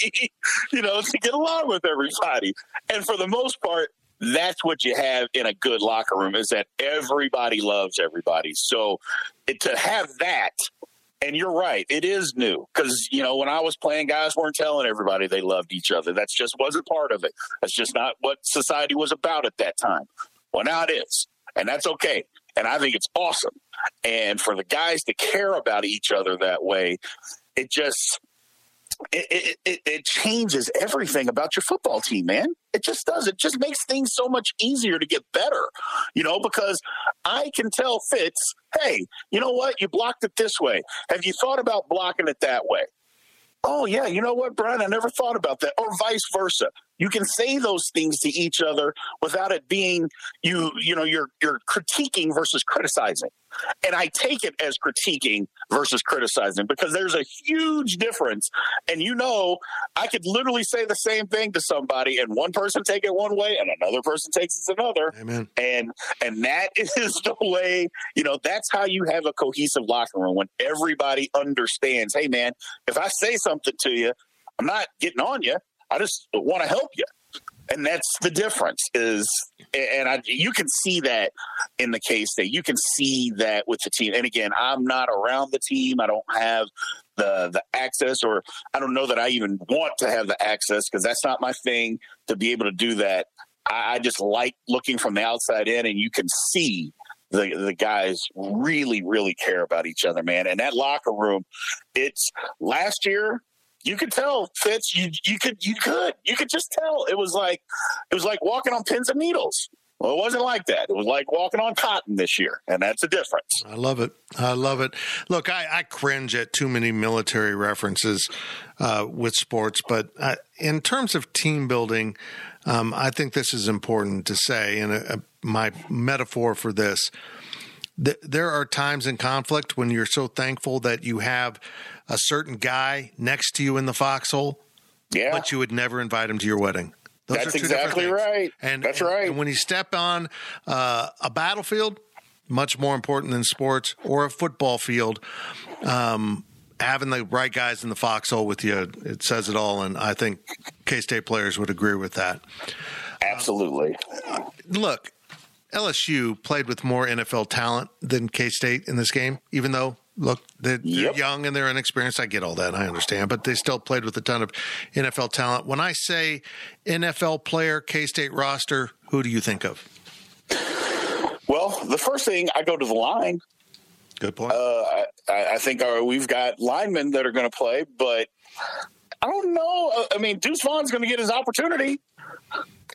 you know, to get along with everybody. And for the most part, that's what you have in a good locker room, is that everybody loves everybody. So to have that. And you're right. It is new because, you know, when I was playing, guys weren't telling everybody they loved each other. That just wasn't part of it. That's just not what society was about at that time. Well, now it is. And that's okay. And I think it's awesome. And for the guys to care about each other that way, it just it changes everything about your football team, man. It just does. It just makes things so much easier to get better, you know, because I can tell Fitz, hey, you know what? You blocked it this way. Have you thought about blocking it that way? Oh, yeah. You know what, Brian? I never thought about that. Or vice versa. You can say those things to each other without it being you're critiquing versus criticizing. And I take it as critiquing versus criticizing because there's a huge difference. And, you know, I could literally say the same thing to somebody and one person take it one way and another person takes it another. Amen. And that is the way, you know, that's how you have a cohesive locker room when everybody understands, hey, man, if I say something to you, I'm not getting on you. I just want to help you. And that's the difference is, you can see that in the K-State. You can see that with the team. And again, I'm not around the team. I don't have the access, or I don't know that I even want to have the access because that's not my thing to be able to do that. I just like looking from the outside in, and you can see the guys really, really care about each other, man. And that locker room, it's last year. You could tell, Fitz. You could just tell. It was like walking on pins and needles. Well, it wasn't like that. It was like walking on cotton this year, and that's a difference. I love it. I love it. Look, I cringe at too many military references with sports, but in terms of team building, I think this is important to say. And my metaphor for this. There are times in conflict when you're so thankful that you have a certain guy next to you in the foxhole, yeah, but you would never invite him to your wedding. That's exactly right. Right. And when you step on a battlefield, much more important than sports, or a football field, having the right guys in the foxhole with you, it says it all. And I think K-State players would agree with that. Absolutely. Look. LSU played with more NFL talent than K-State in this game, even though, look, they're young and they're inexperienced. I get all that. I understand. But they still played with a ton of NFL talent. When I say NFL player, K-State roster, who do you think of? Well, the first thing, I go to the line. Good point. I think we've got linemen that are going to play, but I don't know. I mean, Deuce Vaughn's going to get his opportunity.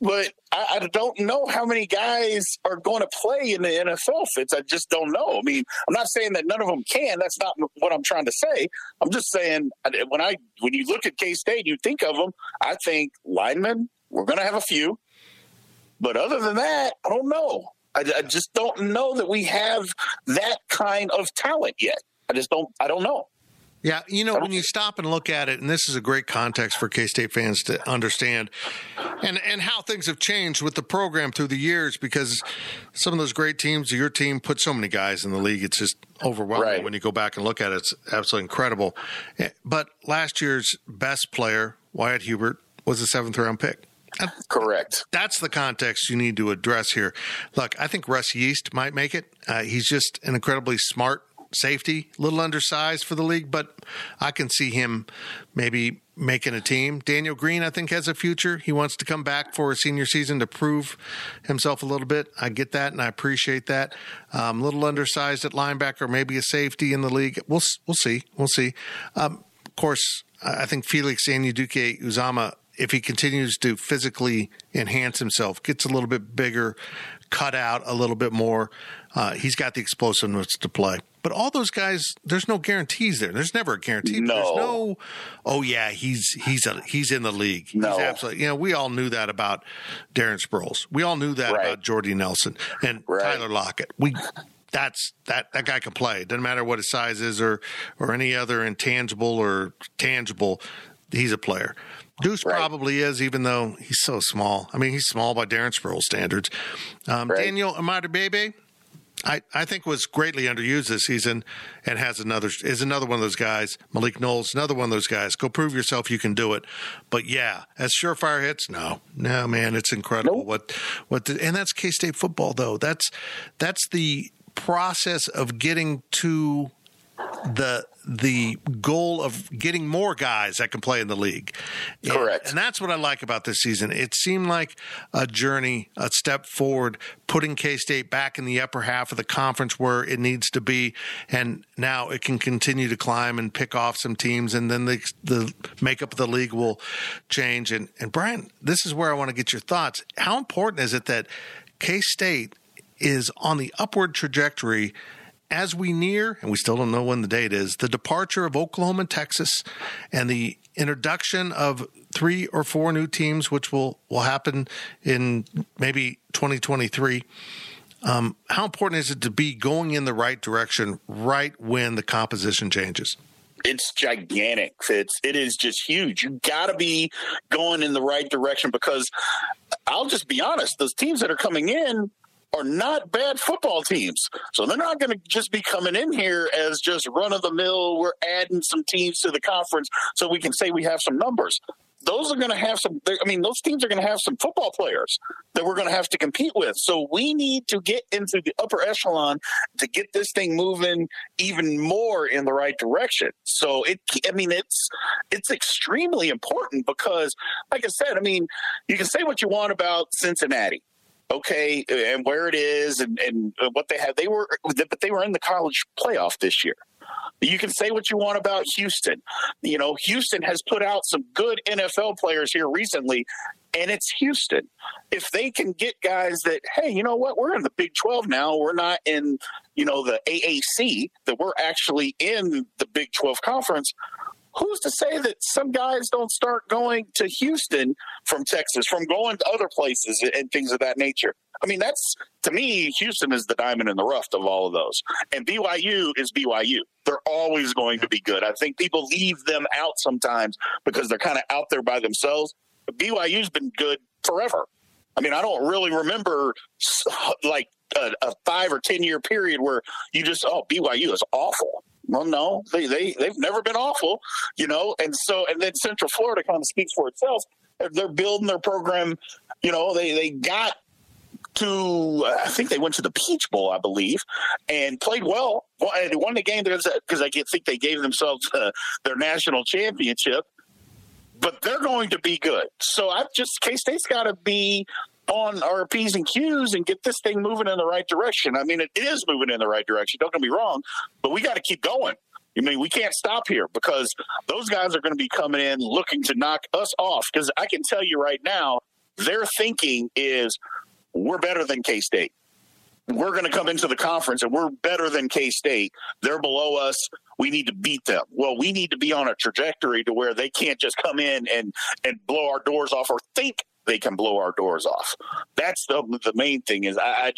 But I don't know how many guys are going to play in the NFL, Fitz. I just don't know. I mean, I'm not saying that none of them can. That's not what I'm trying to say. I'm just saying when you look at K-State, you think of them. I think linemen, we're going to have a few. But other than that, I don't know. I just don't know that we have that kind of talent yet. I don't know. Yeah, you know, when you stop and look at it, and this is a great context for K-State fans to understand and how things have changed with the program through the years, because some of those great teams, your team put so many guys in the league. It's just overwhelming when you go back and look at it. It's absolutely incredible. But last year's best player, Wyatt Hubert, was a seventh-round pick. Correct. That's the context you need to address here. Look, I think Russ Yeast might make it. He's just an incredibly smart safety, a little undersized for the league, but I can see him maybe making a team. Daniel Green, I think, has a future. He wants to come back for a senior season to prove himself a little bit. I get that, and I appreciate that. Little undersized at linebacker, maybe a safety in the league. We'll see. Of course, I think Felix Anyaduke Uzomah, if he continues to physically enhance himself, gets a little bit bigger, cut out a little bit more, he's got the explosiveness to play. But all those guys, there's no guarantees there. There's never a guarantee. No. There's no, oh, yeah, he's in the league. No. He's absolutely, you know, we all knew that about Darren Sproles. We all knew that about Jordy Nelson and Tyler Lockett. That guy can play. It doesn't matter what his size is or any other intangible or tangible. He's a player. Deuce probably is, even though he's so small. I mean, he's small by Darren Sproles standards. Daniel Amadibebe, I think, was greatly underused this season and is another one of those guys. Malik Knowles, another one of those guys. Go prove yourself, you can do it. But yeah, as surefire hits, no, man, it's incredible. Nope. And that's K-State football, though. That's the process of getting to the goal of getting more guys that can play in the league. Correct. And that's what I like about this season. It seemed like a journey, a step forward, putting K-State back in the upper half of the conference where it needs to be, and now it can continue to climb and pick off some teams, and then the makeup of the league will change. And Brian, this is where I want to get your thoughts. How important is it that K-State is on the upward trajectory as we near, and we still don't know when the date is, the departure of Oklahoma and Texas and the introduction of 3 or 4 new teams, which will happen in maybe 2023. How important is it to be going in the right direction right when the composition changes? It's gigantic, Fitz. It is just huge. You got to be going in the right direction because I'll just be honest, those teams that are coming in are not bad football teams. So they're not going to just be coming in here as just run-of-the-mill, we're adding some teams to the conference so we can say we have some numbers. Those are going to have some – I mean, those teams are going to have some football players that we're going to have to compete with. So we need to get into the upper echelon to get this thing moving even more in the right direction. So, it's extremely important because, like I said, I mean, you can say what you want about Cincinnati. Okay, and where it is and what they have. They were in the college playoff this year. You can say what you want about Houston. You know, Houston has put out some good NFL players here recently, and it's Houston. If they can get guys that, hey, you know what, we're in the Big 12 now. We're not in, you know, the AAC, that we're actually in the Big 12 conference. Who's to say that some guys don't start going to Houston from Texas, from going to other places and things of that nature? I mean, that's, to me, Houston is the diamond in the rough of all of those. And BYU is BYU. They're always going to be good. I think people leave them out sometimes because they're kind of out there by themselves. But BYU's been good forever. I mean, I don't really remember like a 5 or 10 year period where you just, BYU is awful. Well, no, they've never been awful, you know, and then Central Florida kind of speaks for itself. They're building their program, you know, they got to, I think they went to the Peach Bowl, I believe, and played well. They won the game because I think they gave themselves their national championship, but they're going to be good. So K-State's got to be on our P's and Q's and get this thing moving in the right direction. I mean, it is moving in the right direction. Don't get me wrong, but we got to keep going. I mean, we can't stop here because those guys are going to be coming in looking to knock us off. Because I can tell you right now, their thinking is we're better than K-State. We're going to come into the conference and we're better than K-State. They're below us. We need to beat them. Well, we need to be on a trajectory to where they can't just come in and blow our doors off or think they can blow our doors off. That's the main thing is I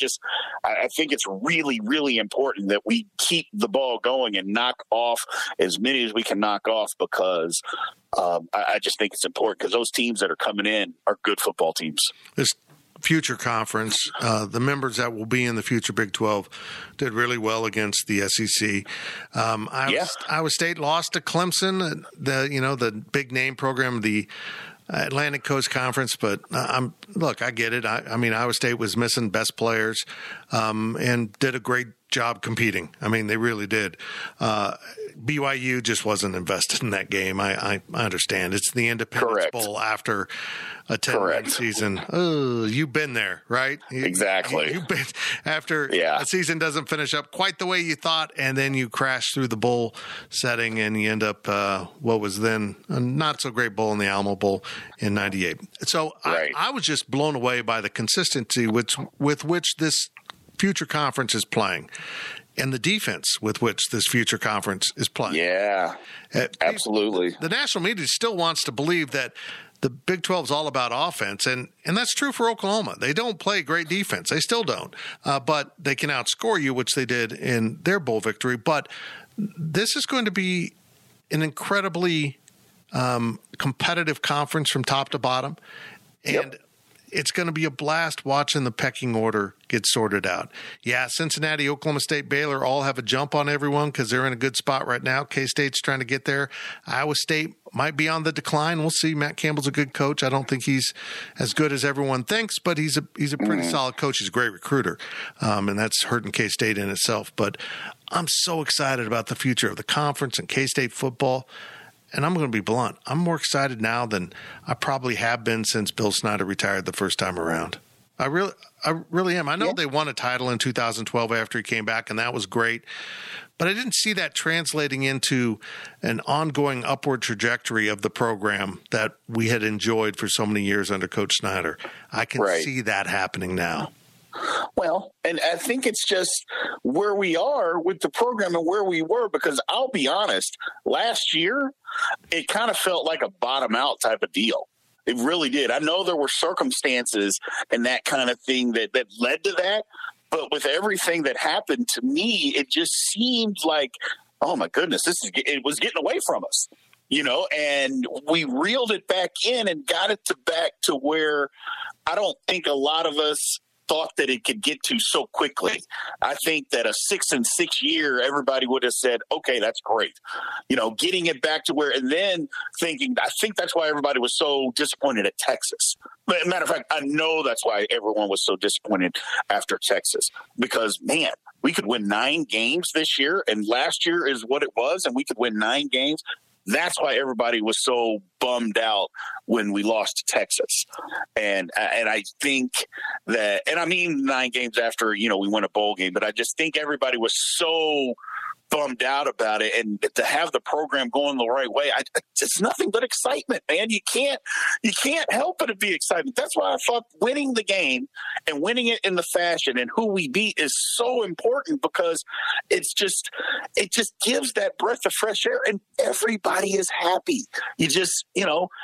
think it's really, really important that we keep the ball going and knock off as many as we can knock off, because I just think it's important, because those teams that are coming in are good football teams. This future conference, the members that will be in the future Big 12 did really well against the SEC. Iowa State lost to Clemson, the big name program, the Atlantic Coast Conference, but I get it. I mean, Iowa State was missing best players and did a great job competing. I mean, they really did. BYU just wasn't invested in that game. I understand. It's the Independence Bowl after a 10-win season. Oh, you've been there, right? Exactly. You've been after a season doesn't finish up quite the way you thought, and then you crash through the bowl setting, and you end up what was then a not-so-great bowl in the Alamo Bowl in 98. So I was just blown away by the consistency with which this future conference is playing, and the defense with which this future conference is playing. Yeah, absolutely. The national media still wants to believe that the Big 12 is all about offense, and that's true for Oklahoma. They don't play great defense. They still don't. But they can outscore you, which they did in their bowl victory. But this is going to be an incredibly competitive conference from top to bottom. And it's going to be a blast watching the pecking order get sorted out. Yeah, Cincinnati, Oklahoma State, Baylor all have a jump on everyone because they're in a good spot right now. K-State's trying to get there. Iowa State might be on the decline. We'll see. Matt Campbell's a good coach. I don't think he's as good as everyone thinks, but he's a pretty solid coach. He's a great recruiter, and that's hurting K-State in itself. But I'm so excited about the future of the conference and K-State football. And I'm going to be blunt. I'm more excited now than I probably have been since Bill Snyder retired the first time around. I really am. I know they won a title in 2012 after he came back, and that was great. But I didn't see that translating into an ongoing upward trajectory of the program that we had enjoyed for so many years under Coach Snyder. I can see that happening now. Well, and I think it's just where we are with the program and where we were, because I'll be honest, last year, it kind of felt like a bottom out type of deal. It really did. I know there were circumstances and that kind of thing that led to that, but with everything that happened to me, it just seemed like, oh my goodness, it was getting away from us, and we reeled it back in and got it back to where I don't think a lot of us thought that it could get to so quickly. I think that a 6-6 year, everybody would have said, okay, that's great. Getting it back to where, and then I think that's why everybody was so disappointed at Texas. But matter of fact, I know that's why everyone was so disappointed after Texas, because man, we could win 9 games this year. And last year is what it was. And we could win 9 games. That's why everybody was so bummed out when we lost to Texas. And I think that, and I mean 9 games after, we won a bowl game, but I just think everybody was so bummed out about it. And to have the program going the right way, it's nothing but excitement, man. You can't help but be excited. That's why I thought winning the game and winning it in the fashion and who we beat is so important, because it just gives that breath of fresh air and everybody is happy. You just,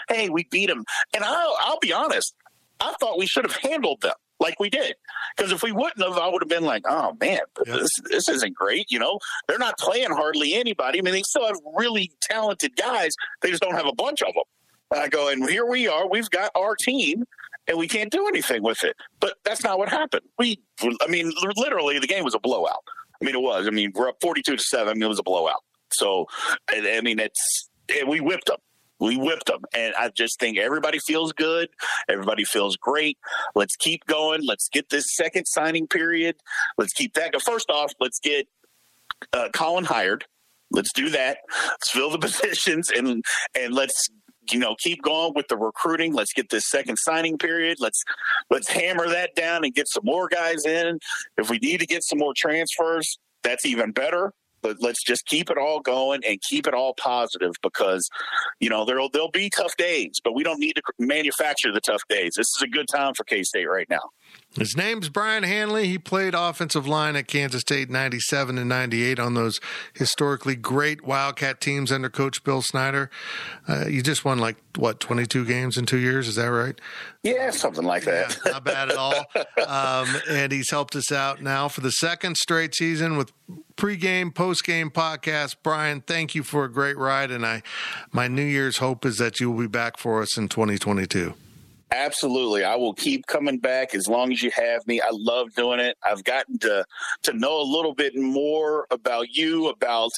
hey, we beat them. And I'll be honest, I thought we should have handled them like we did, because if we wouldn't have, I would have been like, oh man, this isn't great. They're not playing hardly anybody. I mean, they still have really talented guys. They just don't have a bunch of them. And I go, and here we are. We've got our team, and we can't do anything with it. But that's not what happened. Literally, the game was a blowout. I mean, it was. I mean, we're up 42-7. I mean, it was a blowout. So, I mean, we whipped them. We whipped them, and I just think everybody feels good. Everybody feels great. Let's keep going. Let's get this second signing period. Let's keep that. First off, let's get Colin hired. Let's do that. Let's fill the positions, and let's keep going with the recruiting. Let's get this second signing period. Let's hammer that down and get some more guys in. If we need to get some more transfers, that's even better. But let's just keep it all going and keep it all positive, because, there'll be tough days, but we don't need to manufacture the tough days. This is a good time for K-State right now. His name's Brian Hanley. He played offensive line at Kansas State 97 and 98 on those historically great Wildcat teams under Coach Bill Snyder. You just won, 22 games in 2 years? Is that right? Yeah, something like that. Yeah, not bad at all. And he's helped us out now for the second straight season with pregame, postgame podcast. Brian, thank you for a great ride. And my New Year's hope is that you will be back for us in 2022. Absolutely. I will keep coming back as long as you have me. I love doing it. I've gotten to know a little bit more about you, I'm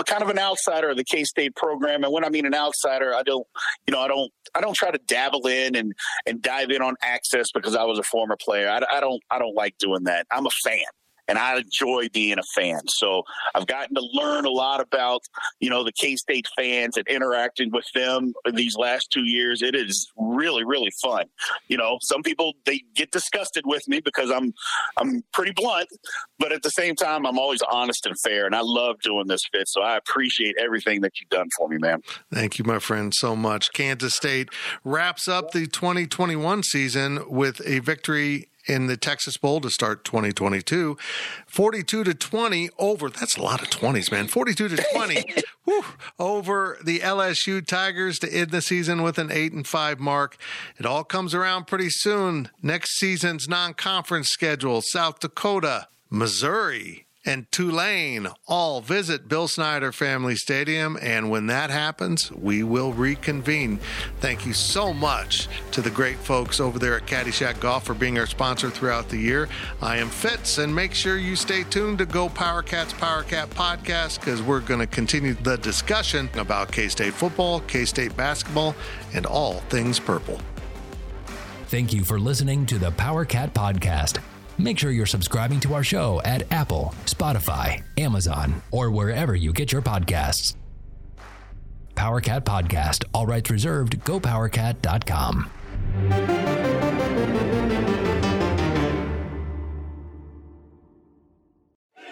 a kind of an outsider of the K-State program. And when I mean an outsider, I don't try to dabble in and dive in on access because I was a former player. I don't like doing that. I'm a fan. And I enjoy being a fan. So I've gotten to learn a lot about, the K-State fans and interacting with them these last 2 years. It is really, really fun. Some people, they get disgusted with me because I'm pretty blunt, but at the same time, I'm always honest and fair. And I love doing this, Fitz. So I appreciate everything that you've done for me, man. Thank you, my friend, so much. Kansas State wraps up the 2021 season with a victory in the Texas Bowl to start 2022, 42-20 over. That's a lot of 20s, man. 42-20 over the LSU Tigers to end the season with an 8-5 mark. It all comes around pretty soon. Next season's non-conference schedule: South Dakota, Missouri, and Tulane all visit Bill Snyder Family Stadium, and when that happens, we will reconvene. Thank you so much to the great folks over there at Caddyshack Golf for being our sponsor throughout the year. I am Fitz, and make sure you stay tuned to Go Powercat's PowerCat Podcast, because we're going to continue the discussion about K-State football, K-State basketball, and all things purple. Thank you for listening to the PowerCat Podcast. Make sure you're subscribing to our show at Apple, Spotify, Amazon, or wherever you get your podcasts. PowerCat Podcast. All rights reserved. GoPowerCat.com.